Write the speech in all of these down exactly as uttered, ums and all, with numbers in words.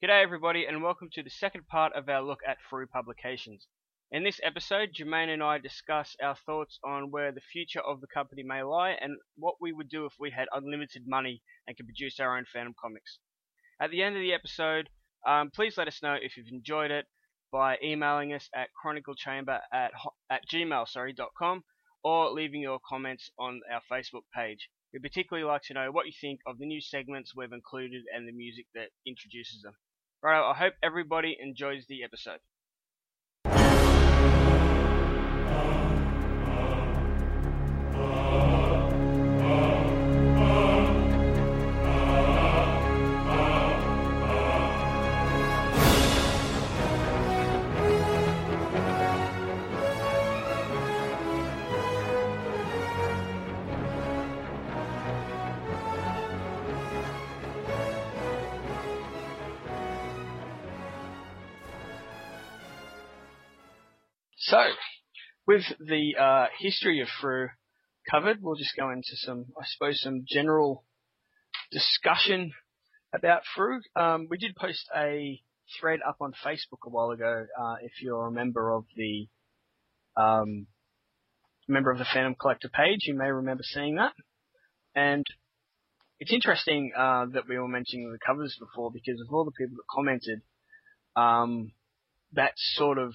G'day everybody, and welcome to the second part of our look at Frew Publications. In this episode, Jermaine and I discuss our thoughts on where the future of the company may lie and what we would do if we had unlimited money and could produce our own Phantom Comics. At the end of the episode, um, please let us know if you've enjoyed it by emailing us at chroniclechamber at, at gmail, sorry, dot com, or leaving your comments on our Facebook page. We'd particularly like to know what you think of the new segments we've included and the music that introduces them. Right, I hope everybody enjoys the episode. So, with the uh, history of Frew covered, we'll just go into some, I suppose, some general discussion about Frew. Um, we did post a thread up on Facebook a while ago. Uh, if you're a member of the um, member of the Phantom Collector page, you may remember seeing that. And it's interesting uh, that we were mentioning the covers before, because of all the people that commented, um, that sort of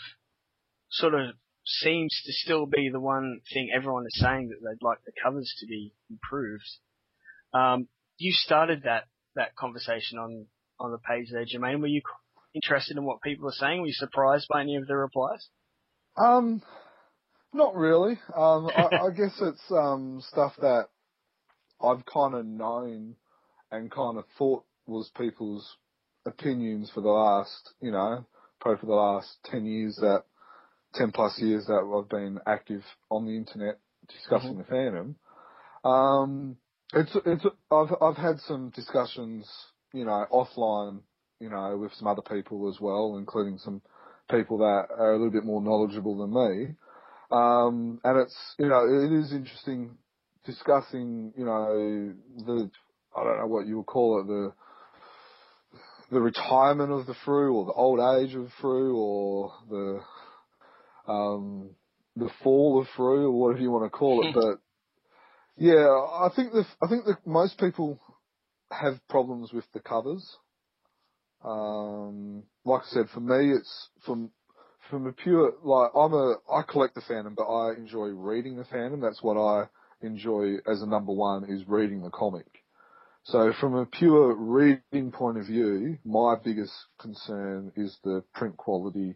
sort of seems to still be the one thing everyone is saying, that they'd like the covers to be improved. Um, you started that, that conversation on, on the page there, Jermaine. Were you interested in what people are saying? Were you surprised by any of the replies? Um, not really. Um, I, I guess it's um, stuff that I've kind of known and kind of thought was people's opinions for the last, you know, probably for the last ten years that ten plus years that I've been active on the internet discussing mm-hmm. the fandom. Um, it's, it's, I've, I've had some discussions, you know, offline, you know, with some other people as well, including some people that are a little bit more knowledgeable than me. Um, and it's, you know, it is interesting discussing, you know, the, I don't know what you would call it, the, the retirement of the Frew, or the old age of Frew, or the, Um, the fall of Frew, or whatever you want to call it, but yeah, I think the I think that most people have problems with the covers. Um, like I said, for me, it's from from a pure like I'm a I collect the fandom, but I enjoy reading the fandom. That's what I enjoy as a number one, is reading the comic. So from a pure reading point of view, my biggest concern is the print quality.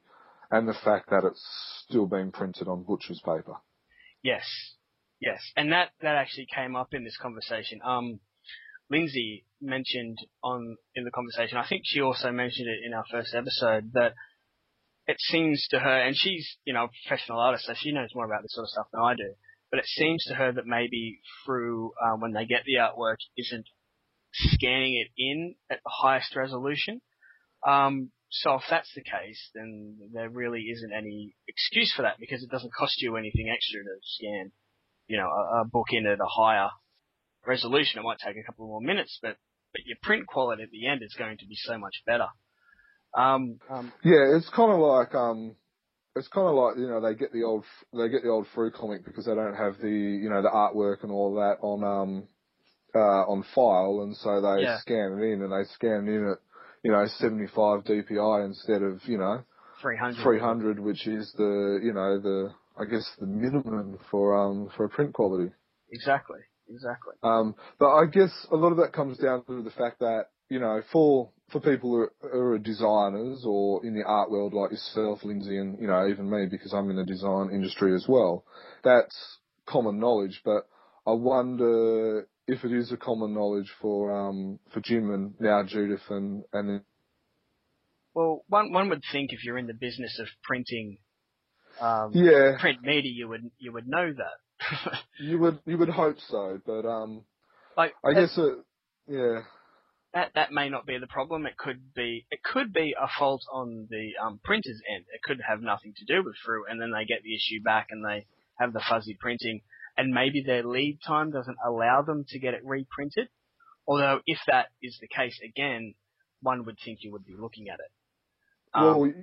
And the fact that it's still being printed on butcher's paper. Yes, yes, and that, that actually came up in this conversation. Um, Lindsay mentioned on in the conversation, I think she also mentioned it in our first episode, that it seems to her, and she's, you know, a professional artist, so she knows more about this sort of stuff than I do, but it seems to her that maybe Frew, uh, when they get the artwork, isn't scanning it in at the highest resolution. Um, So if that's the case, then there really isn't any excuse for that, because it doesn't cost you anything extra to scan, you know, a, a book in at a higher resolution. It might take a couple more minutes, but, but your print quality at the end is going to be so much better. Um, um, yeah, it's kind of like um, it's kind of like you know they get the old they get the old Frew comic because they don't have the you know the artwork and all that on um uh, on file, and so they yeah. scan it in and they scan in it. You know, seventy-five D P I instead of, you know, three hundred. three hundred, which is the, you know, the, I guess the minimum for, um, for print quality. Exactly, exactly. Um, but I guess a lot of that comes down to the fact that, you know, for, for people who are, who are designers or in the art world like yourself, Lindsay, and, you know, even me, because I'm in the design industry as well, that's common knowledge, but I wonder if it is a common knowledge for um, for Jim and now Judith and, and... Well, one one would think if you're in the business of printing um, yeah. print media, you would you would know that. you would you would hope so, but um, like I guess it, yeah. That that may not be the problem. It could be it could be a fault on the um, printer's end. It could have nothing to do with Frew, and then they get the issue back and they have the fuzzy printing. And maybe their lead time doesn't allow them to get it reprinted. Although if that is the case, again, one would think you would be looking at it. Um, well,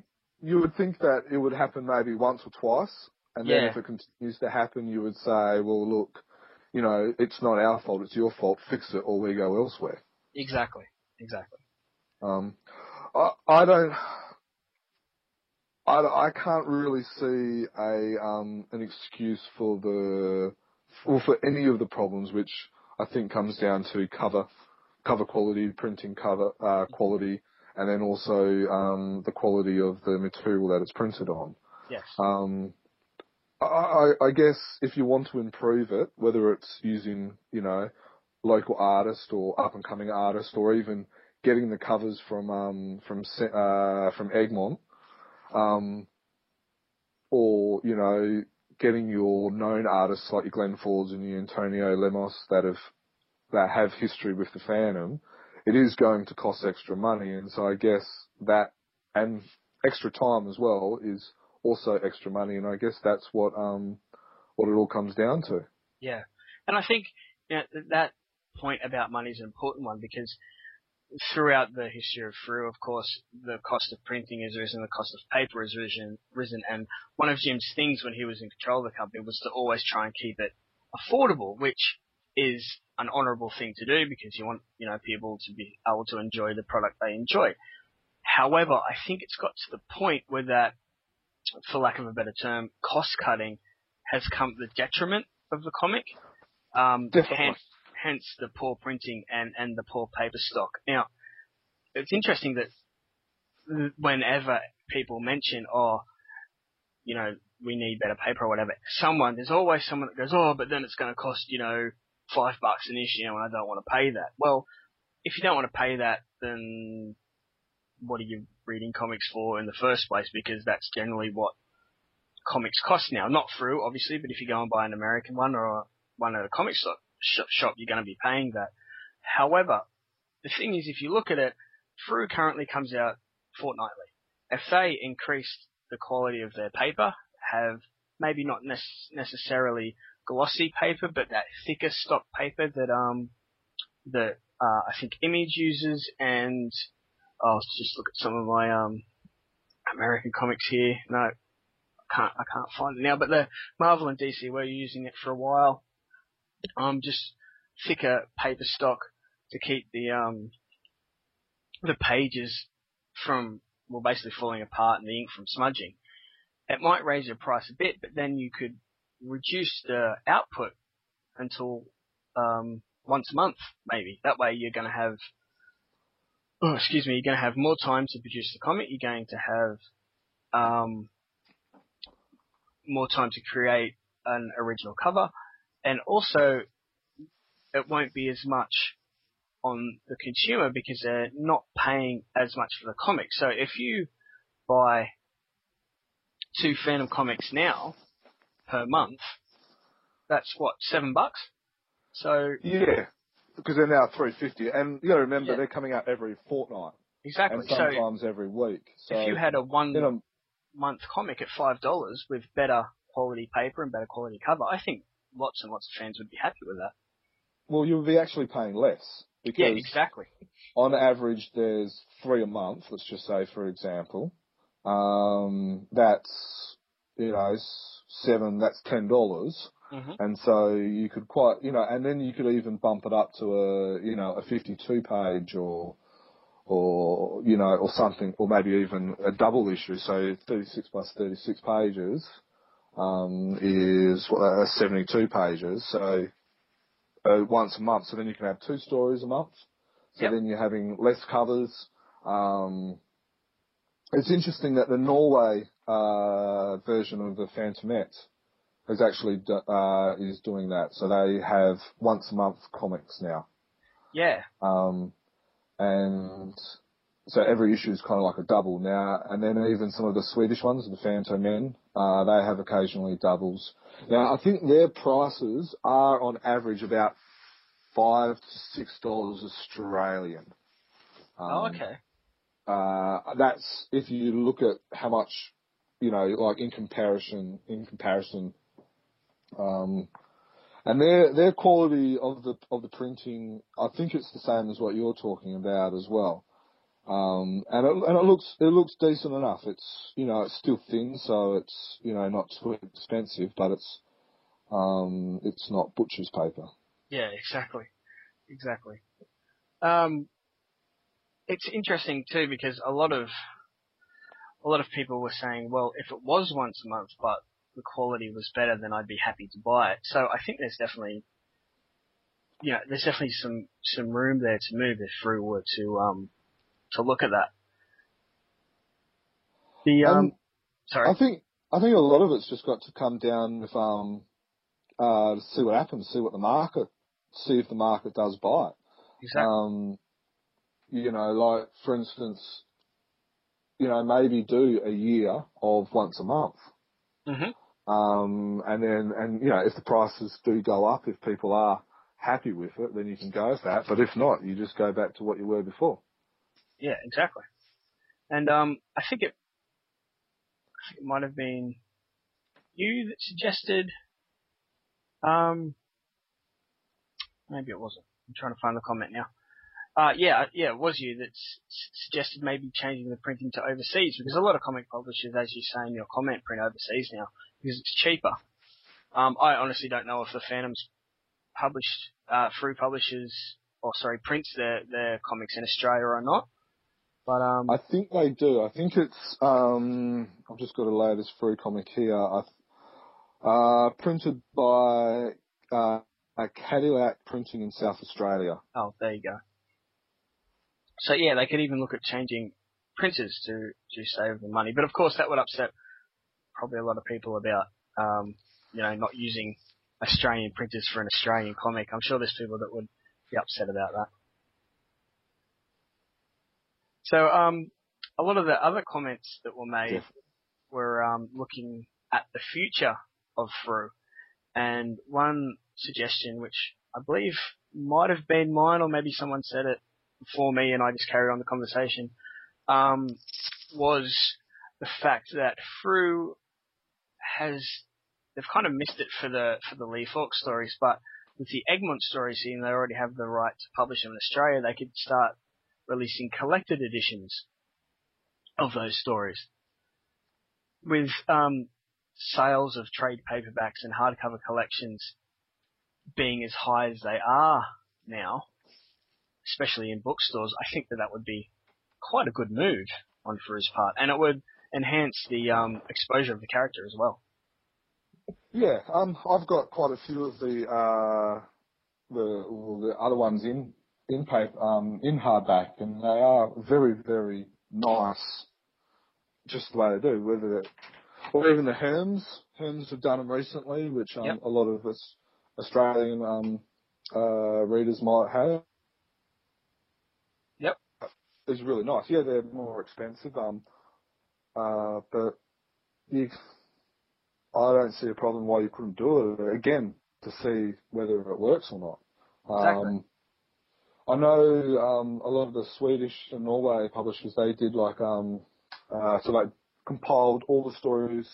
you would think that it would happen maybe once or twice, and then yeah. if it continues to happen, you would say, well, look, you know, it's not our fault, it's your fault, fix it, or we go elsewhere. Exactly, exactly. Um, I, I don't... I, I can't really see a um, an excuse for the or for any of the problems, which I think comes down to cover cover quality, printing cover uh, quality, and then also um, the quality of the material that it's printed on. Yes. Um, I, I guess if you want to improve it, whether it's using you know local artists or up and coming artists, or even getting the covers from um, from uh, from Egmont. Um, or, you know, getting your known artists like your Glenn Fords and your Antonio Lemos that have, that have history with the Phantom, it is going to cost extra money. And so I guess that, and extra time as well, is also extra money. And I guess that's what, um, what it all comes down to. Yeah. And I think you know, that point about money is an important one because throughout the history of Frew, of course, the cost of printing has risen, the cost of paper has risen, risen, and one of Jim's things when he was in control of the company was to always try and keep it affordable, which is an honourable thing to do because you want, you know, people to be able to enjoy the product they enjoy. However, I think it's got to the point where that, for lack of a better term, cost cutting has come to the detriment of the comic. Um, Definitely. Hence the poor printing and, and the poor paper stock. Now, it's interesting that whenever people mention, oh, you know, we need better paper or whatever, someone, there's always someone that goes, oh, but then it's going to cost, you know, five bucks an issue, you know, and I don't want to pay that. Well, if you don't want to pay that, then what are you reading comics for in the first place? Because that's generally what comics cost now. Not Frew, obviously, but if you go and buy an American one or one at a comic shop, shop, you're going to be paying that. However, the thing is, if you look at it, Frew currently comes out fortnightly. If they increased the quality of their paper, have maybe not ne- necessarily glossy paper, but that thicker stock paper that um that uh, I think Image uses, and I'll just look at some of my um American comics here. No, I can't. I can't find it now. But the Marvel and D C were using it for a while. Um, just thicker paper stock to keep the um the pages from well basically falling apart and the ink from smudging. It might raise your price a bit, but then you could reduce the output until um once a month maybe. That way you're going to have oh, excuse me, you're going to have more time to produce the comic. You're going to have um more time to create an original cover. And also, it won't be as much on the consumer because they're not paying as much for the comic. So if you buy two Phantom comics now per month, that's what, seven bucks? So yeah, because they're now three fifty, and you got to remember yeah. they're coming out every fortnight, exactly, and sometimes so every week. So if you had a one month comic at five dollars with better quality paper and better quality cover, I think lots and lots of fans would be happy with that. Well, you'll be actually paying less. Because yeah, exactly. On average, there's three a month, let's just say, for example. Um, that's, you know, seven, that's ten dollars. Mm-hmm. And so you could quite, you know, and then you could even bump it up to a, you know, a fifty-two page or, or you know, or something, or maybe even a double issue. So thirty-six plus thirty-six pages. Um, is uh, seventy-two pages, so uh, once a month. So then you can have two stories a month. So yep. then you're having less covers. Um, it's interesting that the Norway uh, version of the Phantomette is actually do, uh, is doing that. So they have once a month comics now. Yeah. Um, and so every issue is kind of like a double now. And then even some of the Swedish ones, the Phantom Men, uh, they have occasionally doubles. Now, I think their prices are on average about five dollars to six dollars Australian. Um, oh, okay. Uh, that's if you look at how much, you know, like in comparison, in comparison, um, and their, their quality of the, of the printing, I think it's the same as what you're talking about as well. Um, and it, and it looks, it looks decent enough. It's, you know, it's still thin, so it's, you know, not too expensive, but it's, um, it's not butcher's paper. Yeah, exactly. Exactly. Um, it's interesting too, because a lot of, a lot of people were saying, well, if it was once a month, but the quality was better, then I'd be happy to buy it. So I think there's definitely, you know, there's definitely some, some room there to move if Frew were to, um, to look at that. The um, um sorry, I think I think a lot of it's just got to come down with um uh to see what happens, see what the market, see if the market does buy it. Exactly. Um, you know, like for instance, you know, maybe do a year of once a month. Mm-hmm. Um, and then and you know, if the prices do go up, if people are happy with it, then you can go with that. But if not, you just go back to what you were before. Yeah, exactly. And um, I think it, I think it might have been you that suggested. Um, maybe it wasn't. I'm trying to find the comment now. Uh, yeah, yeah, it was you that s- suggested maybe changing the printing to overseas, because a lot of comic publishers, as you say in your comment, print overseas now because it's cheaper. Um, I honestly don't know if the Phantoms published uh, through publishers or sorry prints their their comics in Australia or not. But, um, I think they do. I think it's, um, I've just got a latest Frew comic here. I, uh, printed by, uh, a Cadillac Printing in South Australia. Oh, there you go. So yeah, they could even look at changing printers to, to save the money. But of course that would upset probably a lot of people about, um, you know, not using Australian printers for an Australian comic. I'm sure there's people that would be upset about that. So um, a lot of the other comments that were made yeah. were um, looking at the future of Frew. And one suggestion, which I believe might have been mine, or maybe someone said it before me and I just carried on the conversation, um, was the fact that Frew has, they've kind of missed it for the for the Lee Falk stories, but with the Egmont stories, seeing they already have the right to publish them in Australia, they could start releasing collected editions of those stories. With um, sales of trade paperbacks and hardcover collections being as high as they are now, especially in bookstores, I think that that would be quite a good move on Frew's part, and it would enhance the um, exposure of the character as well. Yeah, um, I've got quite a few of the uh, the, well, the other ones in. In paper, um, in hardback, and they are very, very nice. Just the way they do, whether it, or even the Hermes. Hermes have done them recently, which um, yep. a lot of us Australian um, uh, readers might have. Yep, it's really nice. Yeah, they're more expensive, um, uh, but you, I don't see a problem why you couldn't do it again to see whether it works or not. Exactly. Um, I know um, a lot of the Swedish and Norway publishers, they did like, um, uh, so they compiled all the stories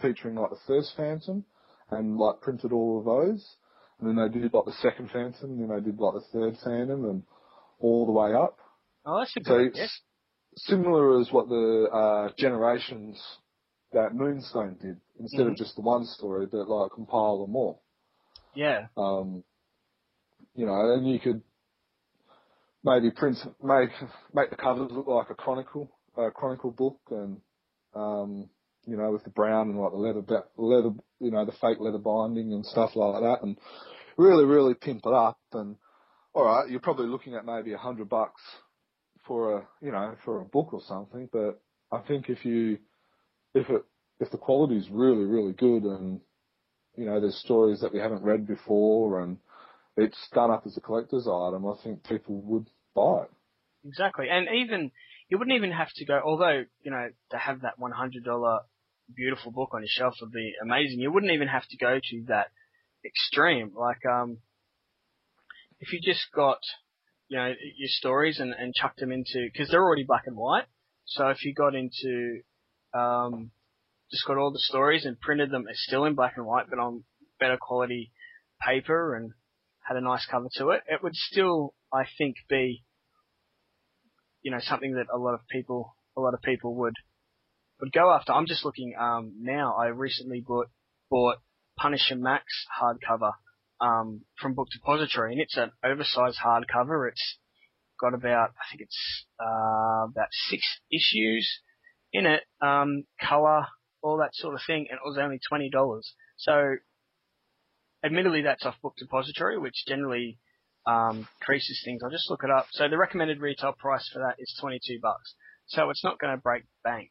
featuring like the first Phantom and like printed all of those. And then they did like the second Phantom, then they did like the third Phantom and all the way up. Oh, that's a good idea. So similar as what the uh, Generations that Moonstone did, instead mm-hmm. of just the one story, but like compile them all. Yeah. Um, you know, and you could, maybe print, make make the covers look like a chronicle, a chronicle book, and um, you know, with the brown and like the leather, leather, you know, the fake leather binding and stuff like that, and really, really pimp it up. And all right, you're probably looking at maybe a hundred bucks for a, you know, for a book or something. But I think if you, if it, if the quality is really, really good, and you know, there's stories that we haven't read before, and it's done up as a collector's item, I think people would buy it. Exactly. And even, you wouldn't even have to go, although, you know, to have that one hundred dollars beautiful book on your shelf would be amazing. You wouldn't even have to go to that extreme. Like, um, if you just got, you know, your stories and, and chucked them into, because they're already black and white. So if you got into, um, just got all the stories and printed them as still in black and white, but on better quality paper and had a nice cover to it, it would still, I think, be you know, something that a lot of people, a lot of people would, would go after. I'm just looking, um, now, I recently bought, bought Punisher Max hardcover, um, from Book Depository, and it's an oversized hardcover. It's got about, I think it's, uh, about six issues in it, um, color, all that sort of thing, and it was only twenty dollars. So, admittedly, that's off Book Depository, which generally um, creases things. I'll just look it up. So the recommended retail price for that is twenty-two bucks. So it's not going to break bank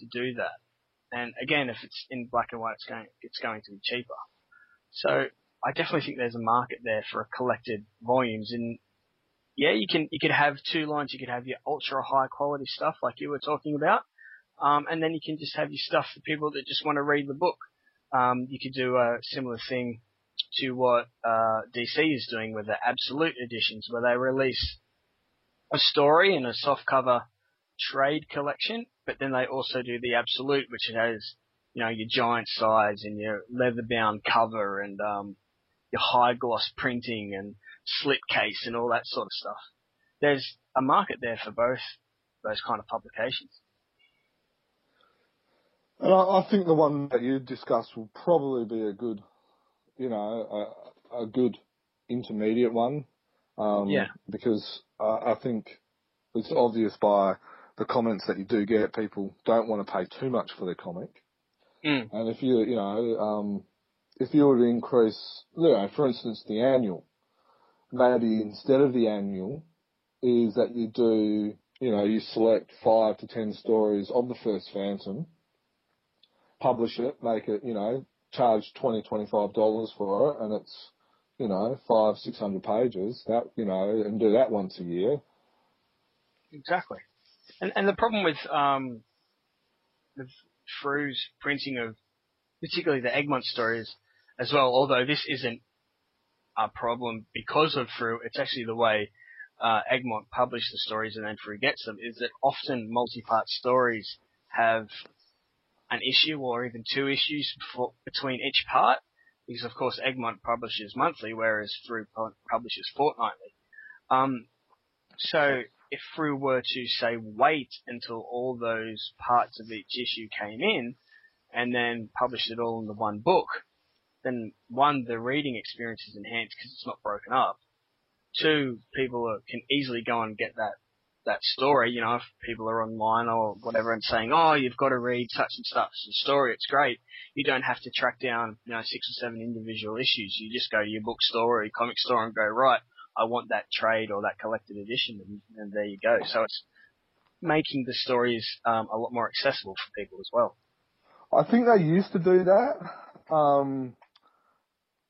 to do that. And again, if it's in black and white, it's going it's going to be cheaper. So I definitely think there's a market there for collected volumes. And yeah, you can you could have two lines. You could have your ultra high quality stuff like you were talking about, um, and then you can just have your stuff for people that just want to read the book. Um, you could do a similar thing to what uh, D C is doing with the Absolute editions, where they release a story in a softcover trade collection, but then they also do the Absolute, which has, you know, your giant size and your leather-bound cover and um, your high-gloss printing and slipcase and all that sort of stuff. There's a market there for both those kind of publications. And I, I think the one that you discussed will probably be a good, you know, a, a good intermediate one. Um, yeah. Because I, I think it's obvious by the comments that you do get, people don't want to pay too much for their comic. Mm. And if you, you know, um, if you were to increase, you know, for instance, the annual, maybe instead of the annual is that you do, you know, you select five to ten stories of the first Phantom, publish it, make it, you know, charge twenty dollars, twenty-five dollars for it, and it's, you know, five, six hundred pages, that, you know, and do that once a year. Exactly. And and the problem with, um, with Frew's printing of particularly the Egmont stories as well, although this isn't a problem because of Frew, it's actually the way uh, Egmont published the stories and then Frew gets them, is that often multi-part stories have an issue or even two issues before, between each part, because of course Egmont publishes monthly, whereas Frew publishes fortnightly. Um, so if Frew were to say wait until all those parts of each issue came in, and then published it all in the one book, then one, the reading experience is enhanced because it's not broken up. Two, people are, can easily go and get that. that story, you know, if people are online or whatever and saying, oh, you've got to read such and such a story, it's great. You don't have to track down, you know, six or seven individual issues. You just go to your bookstore or your comic store and go, right, I want that trade or that collected edition, and, and there you go. So it's making the stories um, a lot more accessible for people as well. I think they used to do that. Um,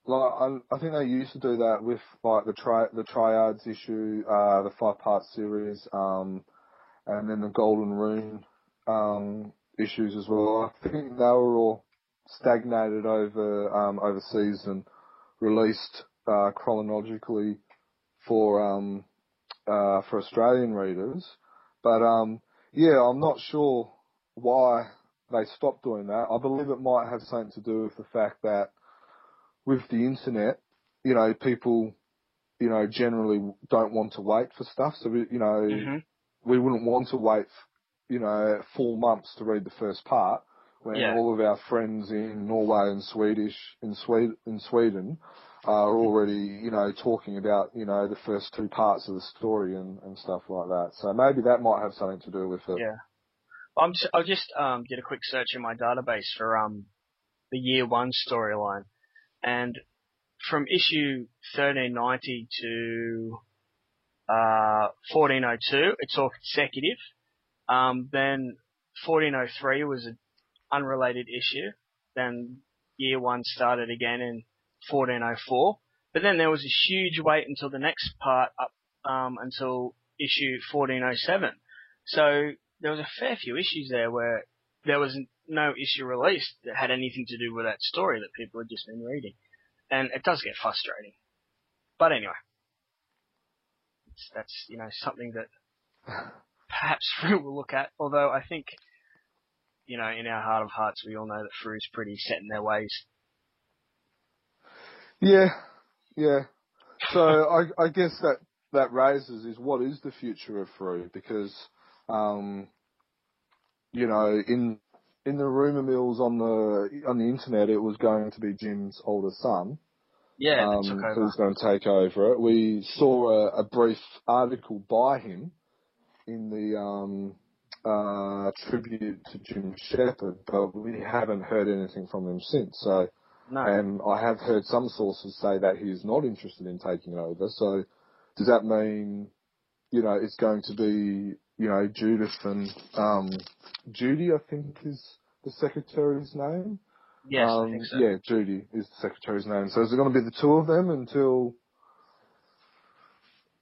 like, I, I think they used to do that with like the tri the triads issue, uh, the five part series, um, and then the Golden Rune um, issues as well. I think they were all stagnated over um, overseas and released uh, chronologically for um, uh, for Australian readers. But um, yeah, I'm not sure why they stopped doing that. I believe it might have something to do with the fact that, with the internet, you know, people, you know, generally don't want to wait for stuff. So, we, you know, mm-hmm. we wouldn't want to wait, you know, four months to read the first part when yeah. all of our friends in Norway and Swedish, in, Sweden, in Sweden are already, you know, talking about, you know, the first two parts of the story and, and stuff like that. So maybe that might have something to do with it. Yeah. I'm just, I just um, did a quick search in my database for um, the year one storyline. And from issue thirteen ninety to uh, fourteen oh two, it's all consecutive. Um, then fourteen oh three was an unrelated issue. Then year one started again in fourteen oh four. But then there was a huge wait until the next part up um, until issue fourteen oh seven. So there was a fair few issues there where there was an no issue released that had anything to do with that story that people had just been reading. And it does get frustrating. But anyway, it's, that's, you know, something that perhaps Frew will look at, although I think, you know, in our heart of hearts, we all know that Frew's pretty set in their ways. Yeah, yeah. So I, I guess that, that raises is what is the future of Frew? Because, um, you know, in in the rumor mills on the on the internet, it was going to be Jim's older son. Yeah, um, who's going to take over it? We saw a, a brief article by him in the um, uh, tribute to Jim Shepard, but we haven't heard anything from him since. So, no. And I have heard some sources say that he is not interested in taking over. So, does that mean, you know, it's going to be, you know, Judith and um, Judy, I think is the secretary's name. Yes, um, I think so. Yeah, Judy is the secretary's name. So is it going to be the two of them until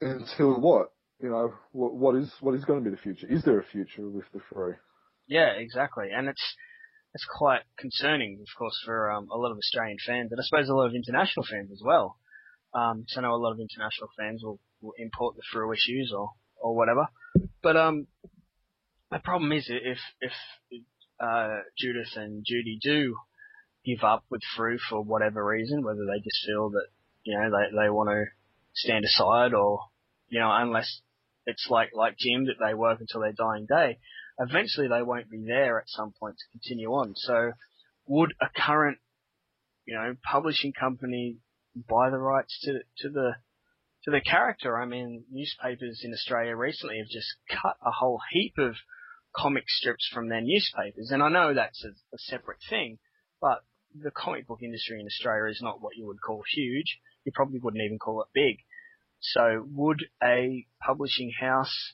until what? You know, what, what is what is going to be the future? Is there a future with the Frew? Yeah, exactly, and it's it's quite concerning, of course, for um, a lot of Australian fans, and I suppose a lot of international fans as well. Um, so I know a lot of international fans will, will import the Frew issues or, or whatever. But um, the problem is if if uh, Judith and Judy do give up with Frew for whatever reason, whether they just feel that, you know, they, they want to stand aside or, you know, unless it's like, like Jim, that they work until their dying day, eventually they won't be there at some point to continue on. So would a current, you know, publishing company buy the rights to, to the, to the character? I mean, newspapers in Australia recently have just cut a whole heap of comic strips from their newspapers. And I know that's a, a separate thing, but the comic book industry in Australia is not what you would call huge. You probably wouldn't even call it big. So would a publishing house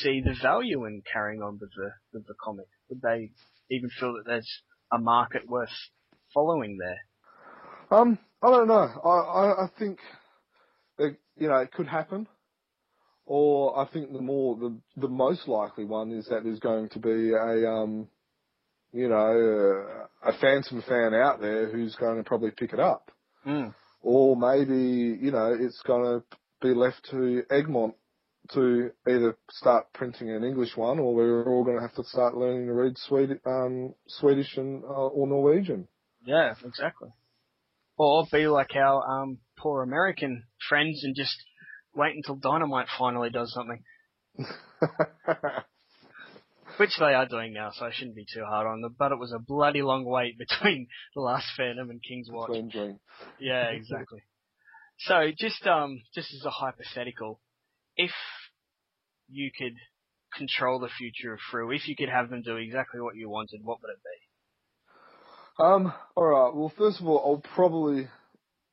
see the value in carrying on with the with the comic? Would they even feel that there's a market worth following there? Um, I don't know. I, I, I think, it, you know, it could happen. Or I think the more the the most likely one is that there's going to be a um. you know, uh, a Phantom fan out there who's going to probably pick it up. Mm. Or maybe, you know, it's going to be left to Egmont to either start printing an English one, or we're all going to have to start learning to read Swedish, um, Swedish and uh, or Norwegian. Yeah, exactly. Or be like our um, poor American friends and just wait until Dynamite finally does something. Which they are doing now, so I shouldn't be too hard on them. But it was a bloody long wait between The Last Phantom and King's Watch. Yeah, exactly. So just um, just as a hypothetical, if you could control the future of Frew, if you could have them do exactly what you wanted, what would it be? Um, all right. Well, first of all, I'll probably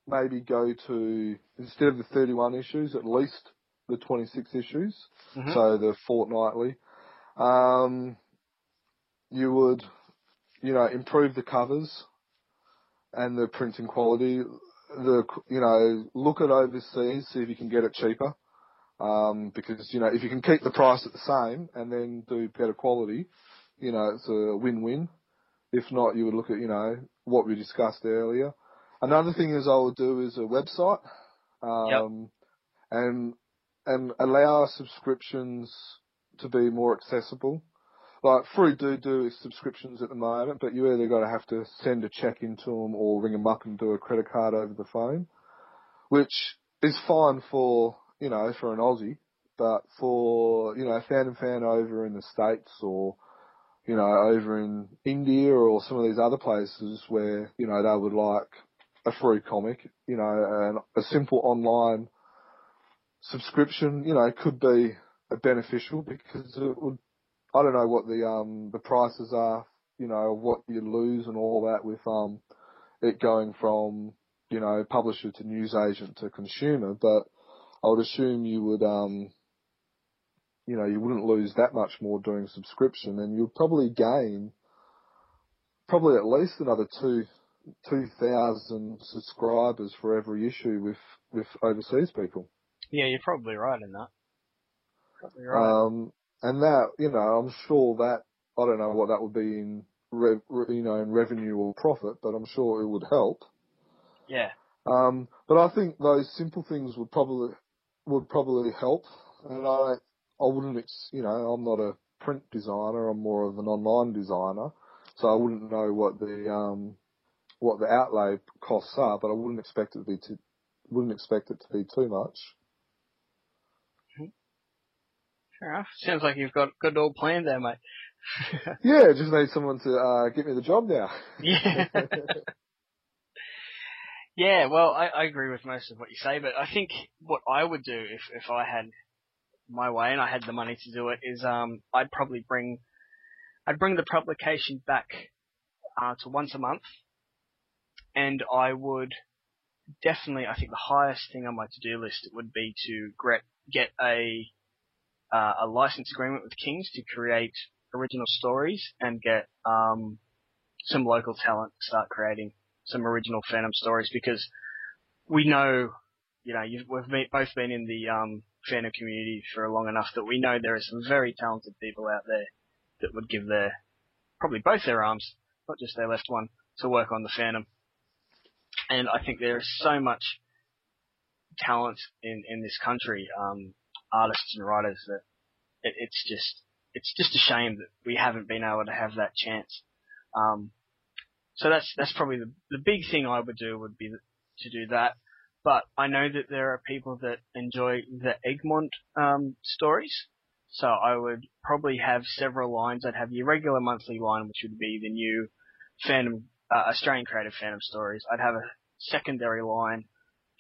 maybe go to, instead of the thirty-one issues, at least the twenty-six issues, mm-hmm. so the fortnightly. Um, you would, you know, improve the covers and the printing quality. The, you know, look at overseas, see if you can get it cheaper. Um, because, you know, if you can keep the price at the same and then do better quality, you know, it's a win-win. If not, you would look at, you know, what we discussed earlier. Another thing is I would do is a website, um, yep. and, and allow subscriptions to be more accessible. Like, Frew do do subscriptions at the moment, but you either got to have to send a check into them or ring them up and do a credit card over the phone, which is fine for, you know, for an Aussie, but for, you know, a Phantom fan over in the States or, you know, over in India or some of these other places where, you know, they would like a Frew comic, you know, and a simple online subscription, you know, could be beneficial, because it would, I don't know what the um the prices are, you know, what you lose and all that with um it going from, you know, publisher to newsagent to consumer, but I would assume you would um you know you wouldn't lose that much more doing subscription, and you'd probably gain probably at least another two two thousand subscribers for every issue with with overseas people. Yeah, you're probably right in that. Right. Um, and that, you know, I'm sure that, I don't know what that would be in, re, re, you know, in revenue or profit, but I'm sure it would help. Yeah. Um, but I think those simple things would probably, would probably help. And I, I wouldn't, you know, I'm not a print designer, I'm more of an online designer. So I wouldn't know what the, um, what the outlay costs are, but I wouldn't expect it to be too, wouldn't expect it to be too much. Fair enough. Sounds like you've got good old plan there, mate. Yeah, just need someone to uh, get me the job now. Yeah. Yeah, well, I, I agree with most of what you say, but I think what I would do if, if I had my way and I had the money to do it is um, I'd probably bring I'd bring the publication back uh, to once a month, and I would definitely, I think the highest thing on my to-do list would be to get a uh, a license agreement with King's to create original stories and get um, some local talent to start creating some original Phantom stories, because we know, you know, you've, we've been, both been in the um, Phantom community for long enough that we know there are some very talented people out there that would give their, probably both their arms, not just their left one, to work on the Phantom. And I think there is so much talent in, in this country, um, artists and writers, that it, it's just it's just a shame that we haven't been able to have that chance. Um, so that's that's probably the, the big thing I would do would be to do that. But I know that there are people that enjoy the Egmont um, stories, so I would probably have several lines. I'd have your regular monthly line, which would be the new Phantom. Uh, Australian creative Phantom stories. I'd have a secondary line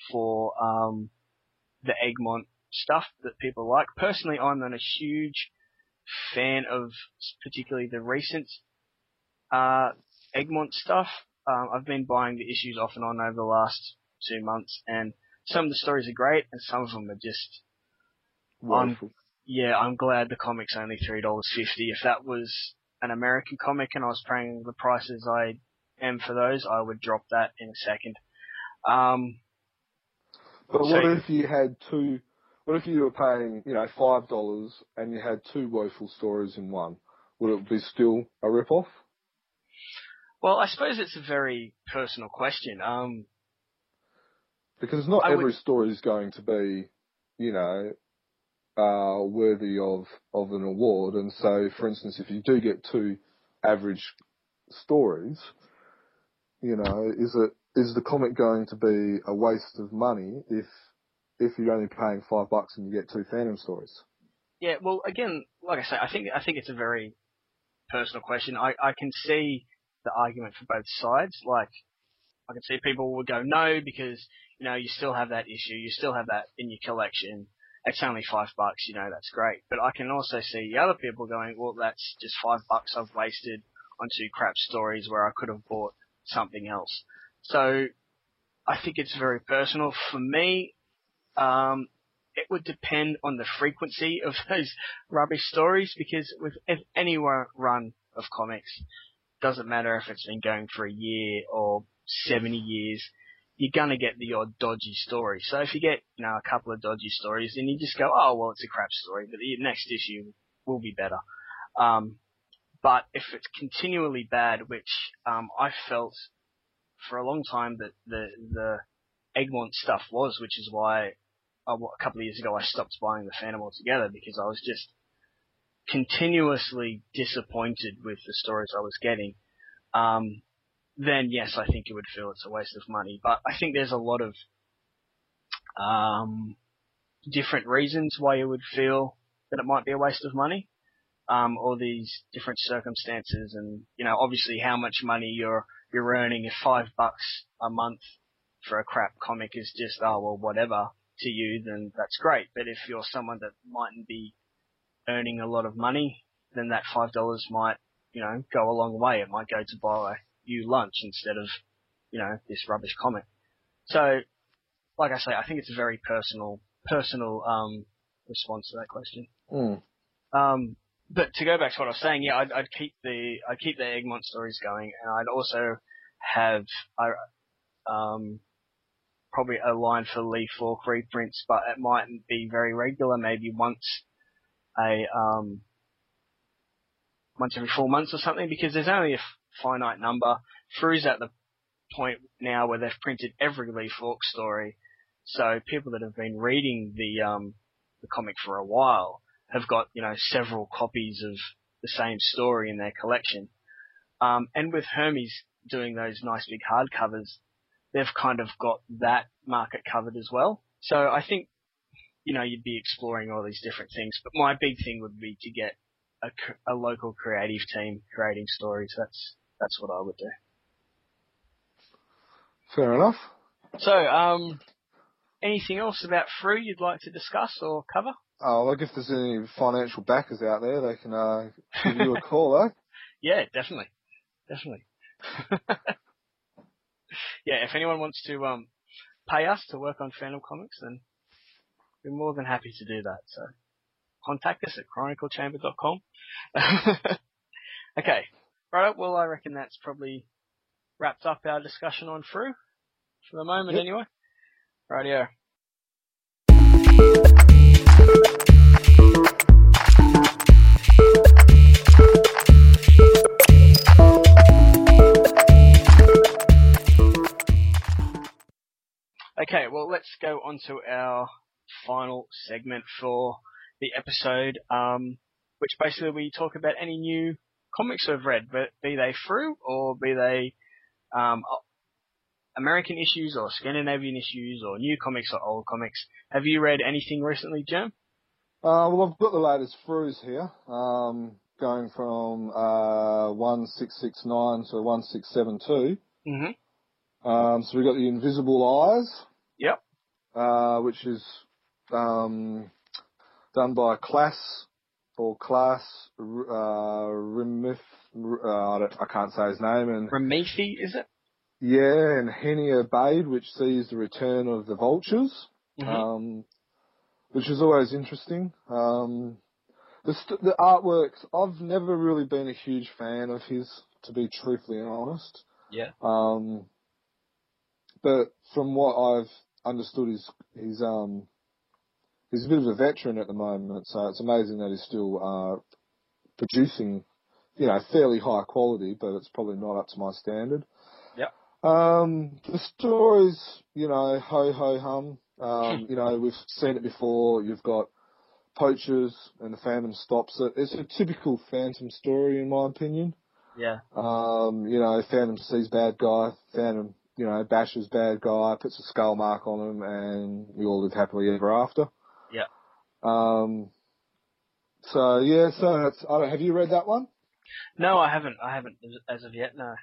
for um, the Egmont stuff that people like. Personally, I'm not a huge fan of particularly the recent uh, Egmont stuff. Um, I've been buying the issues off and on over the last two months, and some of the stories are great, and some of them are just wonderful. I'm, yeah, I'm glad the comic's only three dollars fifty. If that was an American comic and I was paying the prices I And for those, I would drop that in a second. Um, but what so, if you had two? What if you were paying, you know, five dollars and you had two woeful stories in one? Would it be still a rip-off? Well, I suppose it's a very personal question. Um, because not I every would... story is going to be, you know, uh, worthy of of an award. And so, for instance, if you do get two average stories, you know, is it is the comic going to be a waste of money if if you're only paying five bucks and you get two Phantom stories? Yeah, well, again, like I say, I think I think it's a very personal question. I, I can see the argument for both sides. Like, I can see people would go no because, you know, you still have that issue, you still have that in your collection. It's only five bucks, you know, that's great. But I can also see the other people going, well, that's just five bucks I've wasted on two crap stories where I could have bought something else. So I think it's very personal. For me, um, it would depend on the frequency of those rubbish stories, because with any run of comics, doesn't matter if it's been going for a year or seventy years, you're going to get the odd dodgy story. So if you get, you know, a couple of dodgy stories, then you just go, oh, well, it's a crap story, but the next issue will be better. Um, But if it's continually bad, which um, I felt for a long time that the the Egmont stuff was, which is why I, a couple of years ago I stopped buying the Phantom altogether, because I was just continuously disappointed with the stories I was getting, um, then yes, I think you would feel it's a waste of money. But I think there's a lot of um, different reasons why you would feel that it might be a waste of money. Um, all these different circumstances, and, you know, obviously how much money you're you're earning. If five bucks a month for a crap comic is just, oh, well, whatever to you, then that's great. But if you're someone that mightn't be earning a lot of money, then that five dollars might, you know, go a long way. It might go to buy you lunch instead of, you know, this rubbish comic. So, like I say, I think it's a very personal personal um, response to that question. Mm. Um. But to go back to what I was saying, yeah, I'd, I'd keep the I'd keep the Egmont stories going, and I'd also have uh, um, probably a line for Lee Falk reprints, but it mightn't be very regular. Maybe once a um, once every four months or something, because there's only a finite number. Frew's at the point now where they've printed every Lee Falk story, so people that have been reading the um, the comic for a while have got, you know, several copies of the same story in their collection. Um, and with Hermes doing those nice big hardcovers, they've kind of got that market covered as well. So I think, you know, you'd be exploring all these different things. But my big thing would be to get a, a local creative team creating stories. That's that's what I would do. Fair enough. So, um, anything else about Frew you'd like to discuss or cover? Oh, look, if there's any financial backers out there, they can uh, give you a call, eh? Yeah, definitely. Definitely. Yeah, if anyone wants to um, pay us to work on Phantom Comics, then we're more than happy to do that. So contact us at chronicle chamber dot com. Okay. Right, well, I reckon that's probably wrapped up our discussion on Frew for the moment, yep. Anyway. Rightio. Okay, well, let's go on to our final segment for the episode, um, which basically we talk about any new comics we've read, but be they Frew or be they um, American issues or Scandinavian issues or new comics or old comics. Have you read anything recently, Jim? Uh, well, I've got the latest Frews here, um, going from uh, one six six nine to one six seven two. Mm-hmm. Um, so we've got the Invisible Eyes. Yep. Uh, which is, um, done by Class, or Class, uh, Remith, uh, I, I can't say his name. And Remithi, is it? Yeah, and Henia Bade, which sees the return of the vultures, mm-hmm. um, which is always interesting. Um, the, st- the artworks, I've never really been a huge fan of his, to be truthfully honest. Yeah. Um, But from what I've understood, he's, he's, um, he's a bit of a veteran at the moment, so it's amazing that he's still uh, producing, you know, fairly high quality, but it's probably not up to my standard. Yep. Um, the stories, you know, ho-ho-hum. Um, you know, we've seen it before. You've got poachers and the Phantom stops it. It's a typical Phantom story, in my opinion. Yeah. Um, you know, Phantom sees bad guy, Phantom... you know, bashes bad guy, puts a skull mark on him, and we all live happily ever after. Yeah. Um. So yeah, so that's, I don't, have you read that one? No, I haven't. I haven't as of yet. No.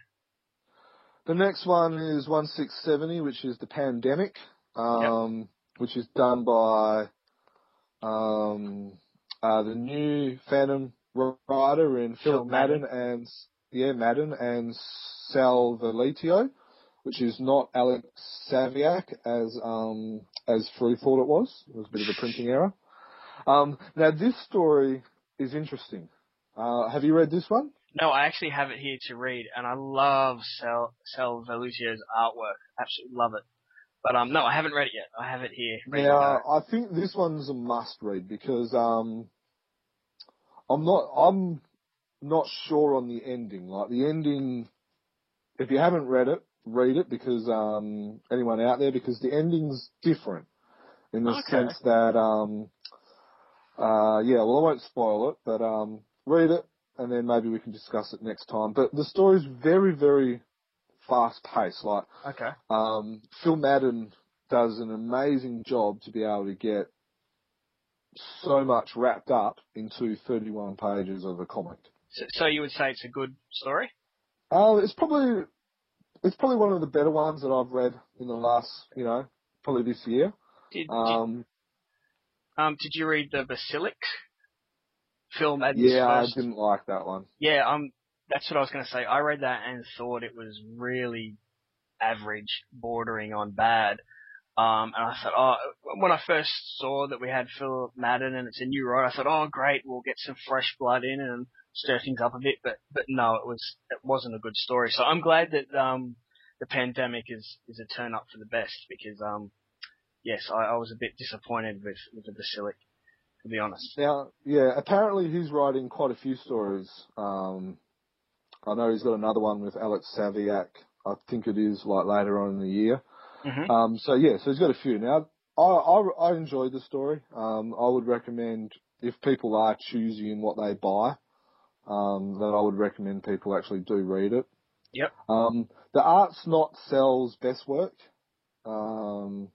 The next one is one six seven zero, which is The Pandemic, um, yep. which is done by um, uh, the new Phantom writer in Phil Madden, Madden and yeah Madden and Sal Vellitio, which is not Alex Saviuk as um, as Frew thought it was. It was a bit of a printing error. Um, now, this story is interesting. Uh, have you read this one? No, I actually have it here to read, and I love Sal, Sal Vellitio's artwork. Absolutely love it. But um, no, I haven't read it yet. I have it here. Now, I think this one's a must-read because um, I'm not I'm not sure on the ending. Like the ending, if you haven't read it, read it because um, anyone out there, because the ending's different in the okay. sense that um, uh, yeah, well, I won't spoil it, but um, read it and then maybe we can discuss it next time. But the story's very, very fast-paced. Like, okay, um, Phil Madden does an amazing job to be able to get so much wrapped up into thirty-one pages of a comic. So, so you would say it's a good story? Uh, it's probably. It's probably one of the better ones that I've read in the last, you know, probably this year. Did, um, did, um, did you read the Basilic film? Yeah, first? I didn't like that one. Yeah, um, that's what I was going to say. I read that and thought it was really average, bordering on bad. Um, and I thought, oh, when I first saw that we had Phil Madden and it's a new writer, I thought, oh, great, we'll get some fresh blood in and stir things up a bit, but, but no, it was, it wasn't a good story. So I'm glad that, um, The Pandemic is, is a turn up for the best because, um, yes, I, I was a bit disappointed with, with the Basilic, to be honest. Now, yeah, apparently he's writing quite a few stories. Um, I know he's got another one with Alex Saviuk. I think it is like later on in the year. Mm-hmm. Um, so yeah, so he's got a few. Now, I, I, I enjoyed the story. Um, I would recommend if people are choosy in what they buy, Um, that I would recommend people actually do read it. Yep. Um, the art's not Sal's best work. Um,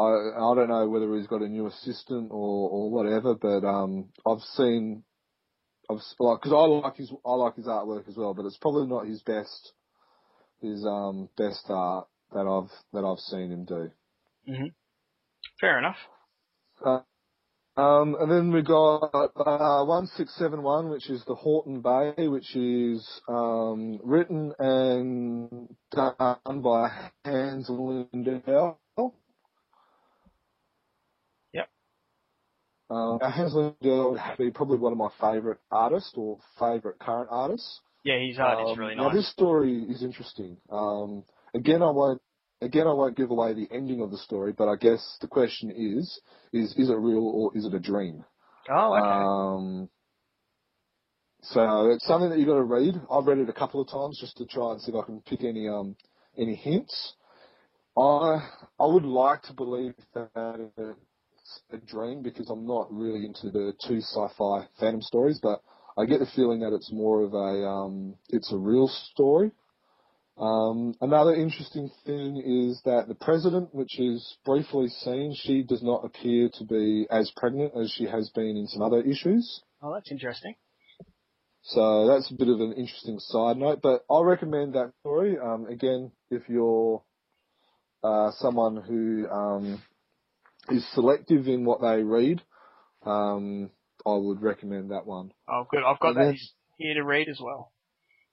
I I don't know whether he's got a new assistant or, or whatever, but um, I've seen, I've like because I like his I like his artwork as well, but it's probably not his best his um best art that I've that I've seen him do. Mm-hmm. Fair enough. Uh, um, and then we got uh, one six seven one, which is the Horton Bay, which is um, written and done by Hans Lindell. Um, Hans Lindell would be probably one of my favourite artists or favourite current artists. Yeah, his art um, is really nice. Now this story is interesting. Um, again, I won't again I won't give away the ending of the story, but I guess the question is is is it real or is it a dream? Oh, okay. Um, so it's something that you've got to read. I've read it a couple of times just to try and see if I can pick any um any hints. I I would like to believe that. It, a dream because I'm not really into the two sci-fi Phantom stories, but I get the feeling that it's more of a um, it's a real story. Um, another interesting thing is that the president, which is briefly seen, she does not appear to be as pregnant as she has been in some other issues. Oh, that's interesting. So that's a bit of an interesting side note, but I recommend that story. Um, again, if you're uh, someone who um, is selective in what they read, um, I would recommend that one. Oh, good. I've got then, that here to read as well.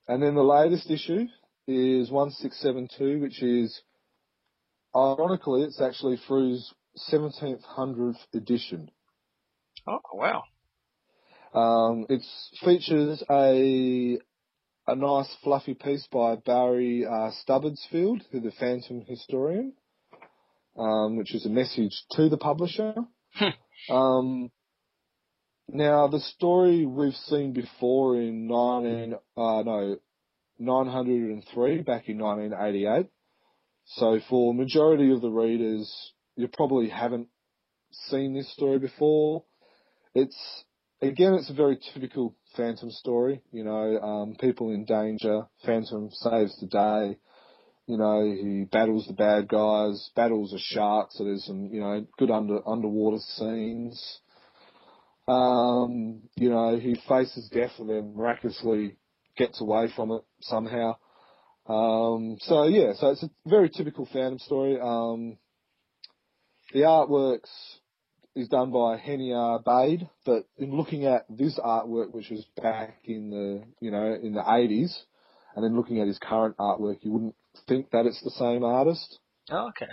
And then the latest issue is one six seven two, which is, ironically, it's actually Frew's seventeen hundredth edition. Oh, wow. Um, it features a a nice fluffy piece by Barry uh, Stubbardsfield, who's the Phantom historian. Um, which is a message to the publisher. um, now, the story we've seen before in nineteen, uh, no, nine oh three, back in nineteen eighty-eight. So for majority of the readers, you probably haven't seen this story before. It's, again, it's a very typical Phantom story. You know, um, people in danger, Phantom saves the day. You know, he battles the bad guys, battles a shark, so there's some, you know, good under underwater scenes. Um, you know, he faces death and then miraculously gets away from it somehow. Um, so, yeah, so it's a very typical Phantom story. Um, the artworks is done by Henia Bade, but in looking at this artwork, which was back in the, you know, in the eighties, and then looking at his current artwork, you wouldn't think that it's the same artist. Oh, okay.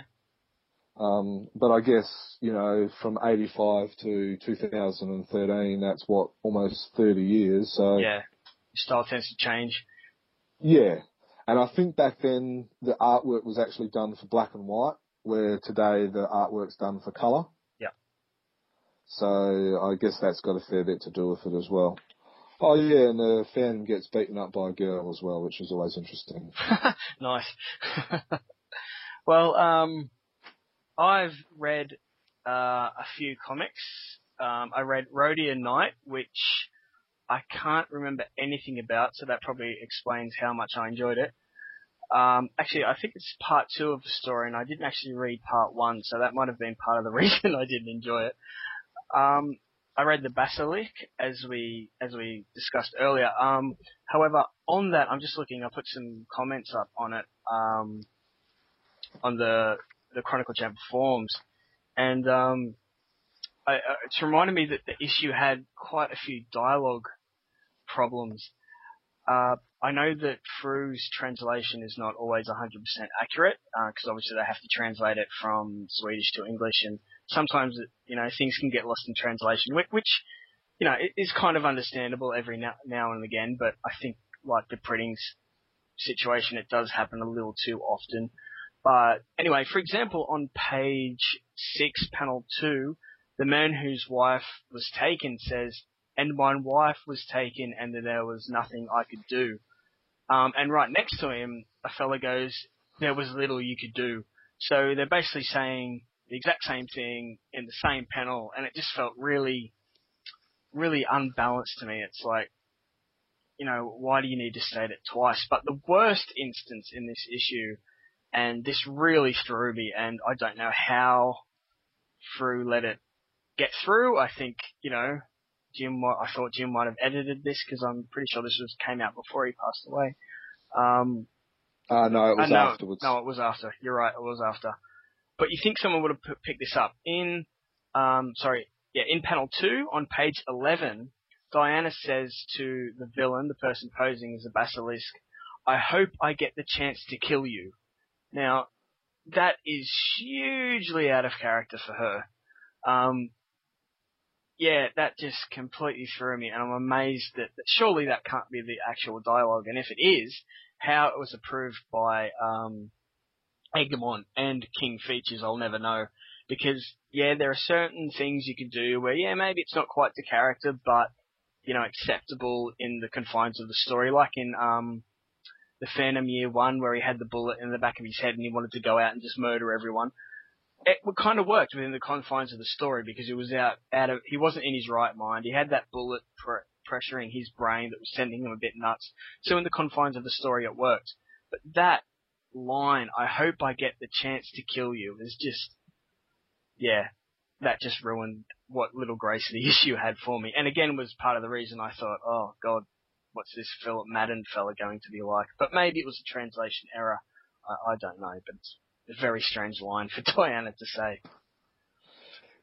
Um, but I guess, you know, from eighty-five to two thousand thirteen, that's what, almost thirty years. So yeah, style tends to change. Yeah. And I think back then the artwork was actually done for black and white, where today the artwork's done for colour. Yeah. So I guess that's got a fair bit to do with it as well. Oh, yeah, and the Phantom gets beaten up by a girl as well, which is always interesting. Nice. Well, um, I've read uh, a few comics. Um, I read Rhodia Knight, which I can't remember anything about, so that probably explains how much I enjoyed it. Um, actually, I think it's part two of the story, and I didn't actually read part one, so that might have been part of the reason I didn't enjoy it. Um... I read The Basilisk, as we as we discussed earlier. Um, however, on that, I'm just looking. I put some comments up on it um, on the the Chronicle Chamber forums, and um, I, it's reminded me that the issue had quite a few dialogue problems. Uh, I know that Frew's translation is not always one hundred percent accurate because uh, obviously they have to translate it from Swedish to English, and sometimes, you know, things can get lost in translation, which, you know, is kind of understandable every now and again, but I think, like the printings situation, it does happen a little too often. But anyway, for example, on page six, panel two, the man whose wife was taken says, "And my wife was taken and there was nothing I could do." Um, and right next to him, a fella goes, "There was little you could do." So they're basically saying the exact same thing in the same panel, and it just felt really, really unbalanced to me. It's like, you know, why do you need to state it twice? But the worst instance in this issue, and this really threw me, and I don't know how Frew let it get through. I think, you know, Jim, I thought Jim might have edited this because I'm pretty sure this was came out before he passed away. Um, uh, no, it was uh, no, afterwards. No, it was after. You're right, it was after. But you think someone would have p- picked this up. In, um, sorry, yeah, in panel two on page eleven, Diana says to the villain, the person posing as a basilisk, "I hope I get the chance to kill you." Now, that is hugely out of character for her. Um, yeah, that just completely threw me, and I'm amazed that, that surely that can't be the actual dialogue, and if it is, how it was approved by um, Egmont and King Features, I'll never know. Because, yeah, there are certain things you can do where, yeah, maybe it's not quite to character, but, you know, acceptable in the confines of the story, like in um, the Phantom Year One, where he had the bullet in the back of his head and he wanted to go out and just murder everyone. It kind of worked within the confines of the story because he was out, out of, he wasn't in his right mind. He had that bullet pre- pressuring his brain that was sending him a bit nuts. So in the confines of the story, it worked. But that line, "I hope I get the chance to kill you," is just, yeah, that just ruined what little grace the issue had for me. And again, was part of the reason I thought, oh God, what's this Phil Madden fella going to be like? But maybe it was a translation error. I, I don't know, but it's a very strange line for Diana to say.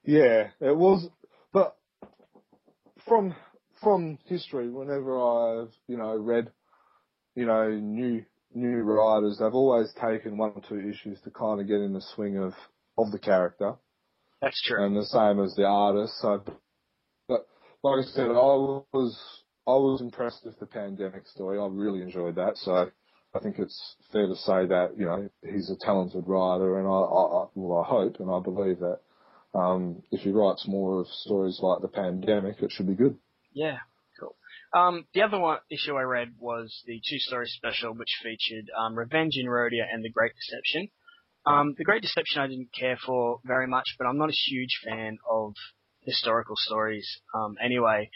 Yeah, it was. But from from history, whenever I've, you know, read, you know, new new writers, they've always taken one or two issues to kind of get in the swing of, of the character. That's true. And the same as the artist. So, but like I said, I was I was impressed with the pandemic story. I really enjoyed that. So I think it's fair to say that, you know, he's a talented writer, and I, I well, I hope and I believe that um, if he writes more of stories like the pandemic, it should be good. Yeah, cool. Um, the other one issue I read was the two-story special, which featured um, Revenge in Rhodia and The Great Deception. Um, the Great Deception I didn't care for very much, but I'm not a huge fan of historical stories um, anyway.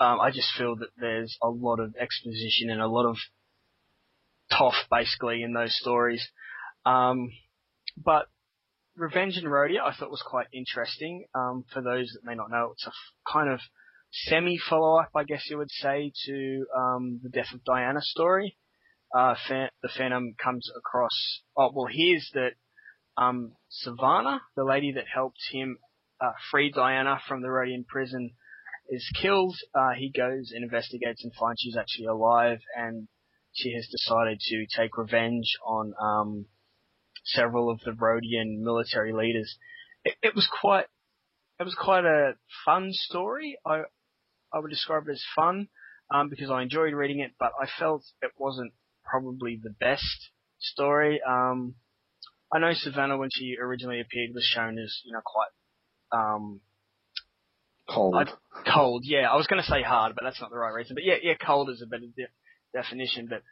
Um, I just feel that there's a lot of exposition and a lot of toff, basically, in those stories. Um, but Revenge in Rhodia I thought was quite interesting. Um, for those that may not know, it's a f- kind of semi-follow-up, I guess you would say, to um, the Death of Diana story. Uh, fan- the Phantom comes across... Oh, well, here's that um, Savannah, the lady that helped him uh, free Diana from the Rhodian prison, is killed. Uh, he goes and investigates and finds she's actually alive, and she has decided to take revenge on um, several of the Rhodian military leaders. It, it was quite, it was quite a fun story. I, I would describe it as fun um, because I enjoyed reading it, but I felt it wasn't probably the best story. Um, I know Savannah, when she originally appeared, was shown as, you know, quite um, cold. I, cold, yeah. I was going to say hard, but that's not the right reason. But yeah, yeah, cold is a better de- definition, but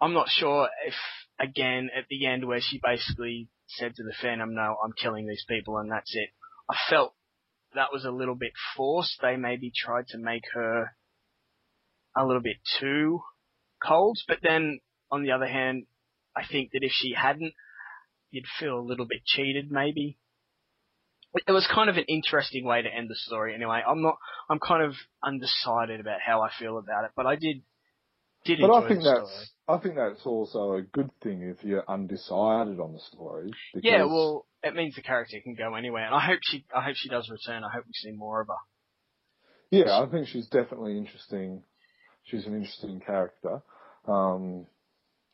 I'm not sure if, again, at the end where she basically said to the Phantom, "No, I'm killing these people and that's it," I felt that was a little bit forced. They maybe tried to make her a little bit too cold, but then on the other hand, I think that if she hadn't, you'd feel a little bit cheated maybe. It was kind of an interesting way to end the story anyway. I'm not, I'm kind of undecided about how I feel about it, but I did Did but I think that's story. I think that's also a good thing if you're undecided on the story. Yeah, well, it means the character can go anywhere, and I hope she I hope she does return. I hope we see more of her. Yeah, I think she's definitely interesting. She's an interesting character. Um,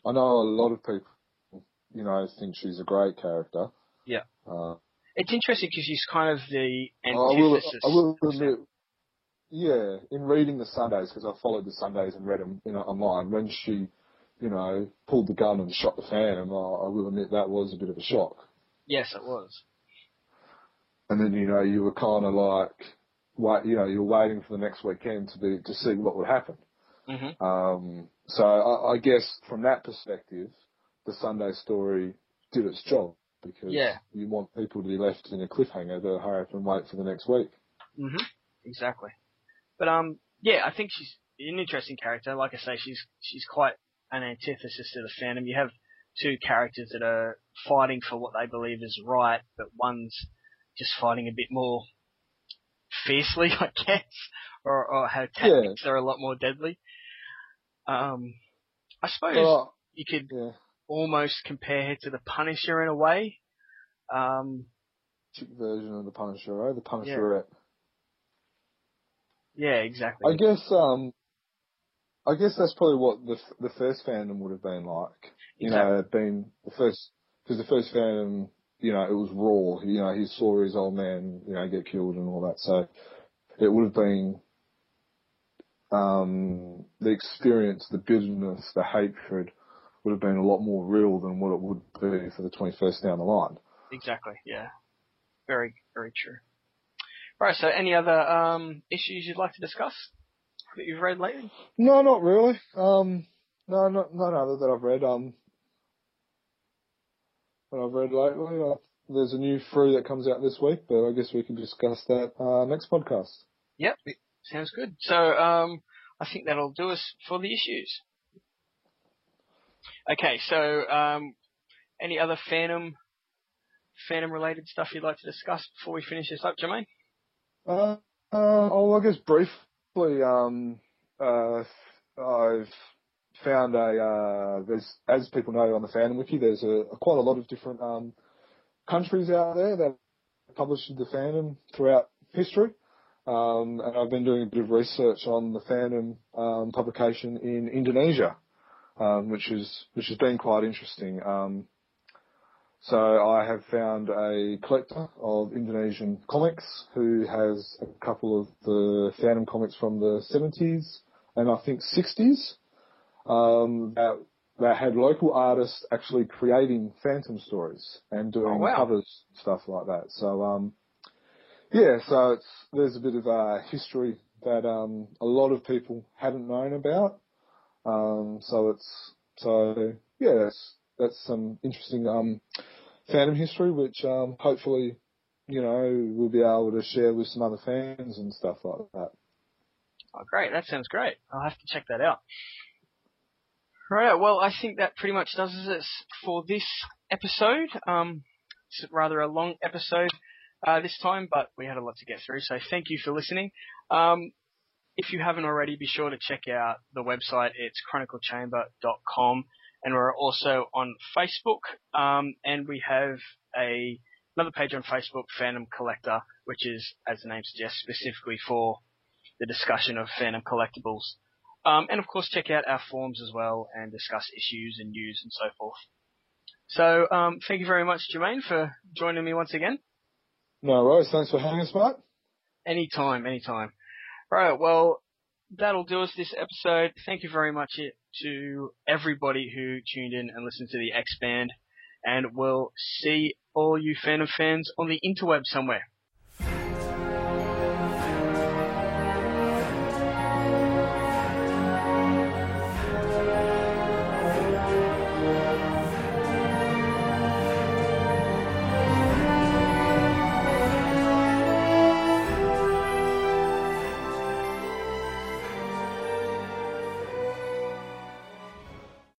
I know a lot of people, you know, think she's a great character. Yeah, uh, it's interesting because she's kind of the antithesis. I will, I will admit, yeah, in reading the Sundays, because I followed the Sundays and read them, you know, online, when she, you know, pulled the gun and shot the Phantom, I, I will admit that was a bit of a shock. Yes, it was. And then, you know, you were kind of like, wait, you know, you were waiting for the next weekend to be to see what would happen. Mm-hmm. Um, so I, I guess from that perspective, the Sunday story did its job because yeah. you want people to be left in a cliffhanger to hurry up and wait for the next week. Mm-hmm. Exactly. But, um, yeah, I think she's an interesting character. Like I say, she's she's quite an antithesis to the Phantom. You have two characters that are fighting for what they believe is right, but one's just fighting a bit more fiercely, I guess, or, or how tactics yeah. are a lot more deadly. Um, I suppose well, you could yeah. almost compare to the Punisher in a way. Um, Chick version of the Punisher, right? The Punisherette. Yeah. yeah, exactly. I guess. Um, I guess that's probably what the the first fandom would have been like. You exactly. know, been the first because the first fandom, you know, it was raw. You know, he saw his old man, you know, get killed and all that. So it would have been. Um, the experience, the bitterness, the hatred would have been a lot more real than what it would be for the twenty-first down the line. Exactly, yeah. Very, very true. Right, so any other um, issues you'd like to discuss that you've read lately? No, not really. Um, no, not, not other that I've read. Um, that I've read lately. Uh, there's a new Frew that comes out this week, but I guess we can discuss that uh, next podcast. Yep. Sounds good. So um, I think that'll do us for the issues. Okay, so um, any other Phantom, Phantom-related stuff you'd like to discuss before we finish this up, Jermaine? Uh, uh, oh, I guess briefly, um, uh, I've found a, uh, there's, as people know on the Phantom Wiki, there's a, a quite a lot of different um, countries out there that publish the Phantom throughout history. Um, and I've been doing a bit of research on the Phantom um, publication in Indonesia, um, which is which has been quite interesting. Um, so I have found a collector of Indonesian comics who has a couple of the Phantom comics from the seventies and I think sixties um, that, that had local artists actually creating Phantom stories and doing oh, wow. covers, stuff like that. So. Um, Yeah, so it's, there's a bit of uh, history that um, a lot of people hadn't known about. Um, so it's so yeah, that's that's some interesting um, fandom history, which um, hopefully you know we'll be able to share with some other fans and stuff like that. Oh, great! That sounds great. I'll have to check that out. Right. Well, I think that pretty much does it for this episode. Um, it's rather a long episode. Uh, this time, but we had a lot to get through, so thank you for listening. Um, if you haven't already, be sure to check out the website. It's chronicle chamber dot com, and we're also on Facebook, um, and we have a another page on Facebook, Phantom Collector, which is, as the name suggests, specifically for the discussion of Phantom collectibles. Um, and, of course, check out our forums as well and discuss issues and news and so forth. So um, thank you very much, Jermaine, for joining me once again. No worries. Thanks for having us, mate. Anytime, anytime. All right, well, that'll do us this episode. Thank you very much to everybody who tuned in and listened to the X-Band, and we'll see all you Phantom fans on the interweb somewhere.